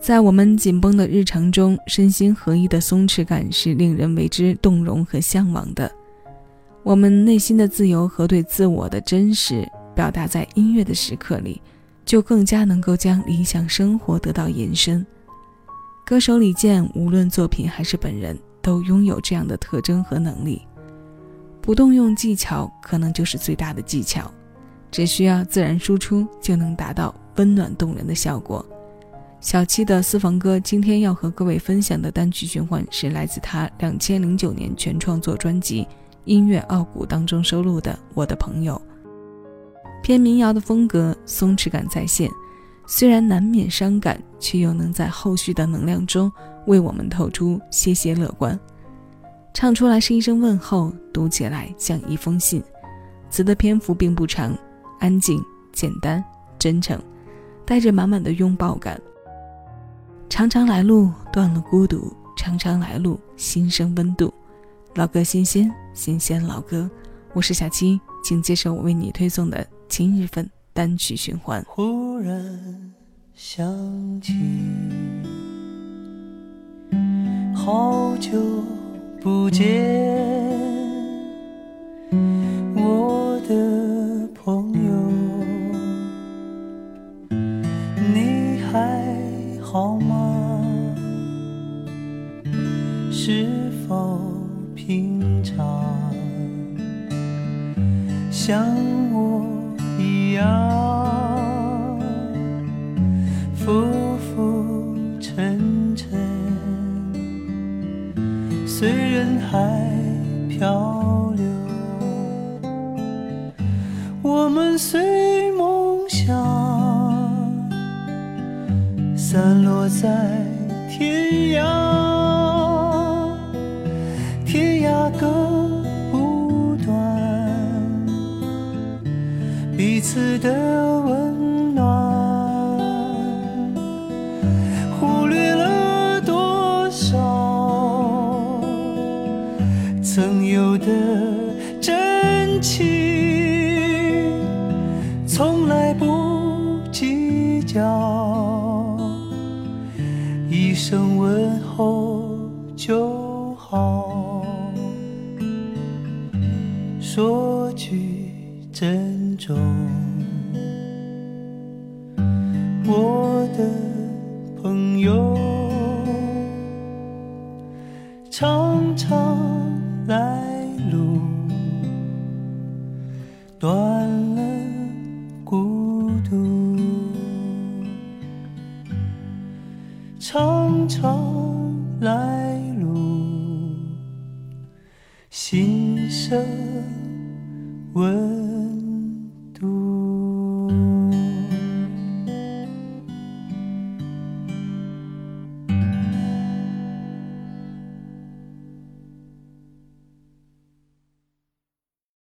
在我们紧绷的日常中，身心合一的松弛感是令人为之动容和向往的。我们内心的自由和对自我的真实表达，在音乐的时刻里就更加能够将理想生活得到延伸。歌手李健无论作品还是本人，都拥有这样的特征和能力。不动用技巧可能就是最大的技巧，只需要自然输出就能达到温暖动人的效果。小七的私房歌今天要和各位分享的单曲循环是来自他2009年全创作专辑音乐傲骨当中收录的《我的朋友》。偏民谣的风格，松弛感再现，虽然难免伤感，却又能在后续的能量中为我们透出些些乐观。唱出来是一声问候，读起来像一封信。词的篇幅并不长，安静、简单、真诚，带着满满的拥抱感。常常来路断了孤独，常常来路心生温度。老歌新鲜，新鲜老歌。我是小七，请接受我为你推送的今日份单曲循环。忽然想起好久不见，我的朋友，你还好吗？是否平常像我一样浮浮沉沉，随人海漂流。我们随梦想散落在天涯，天涯各彼此的温暖，忽略了多少曾有的真情，从来不计较，一声问候就好，说句珍重。我的朋友，常常来路断了孤独，常常来路心生温度。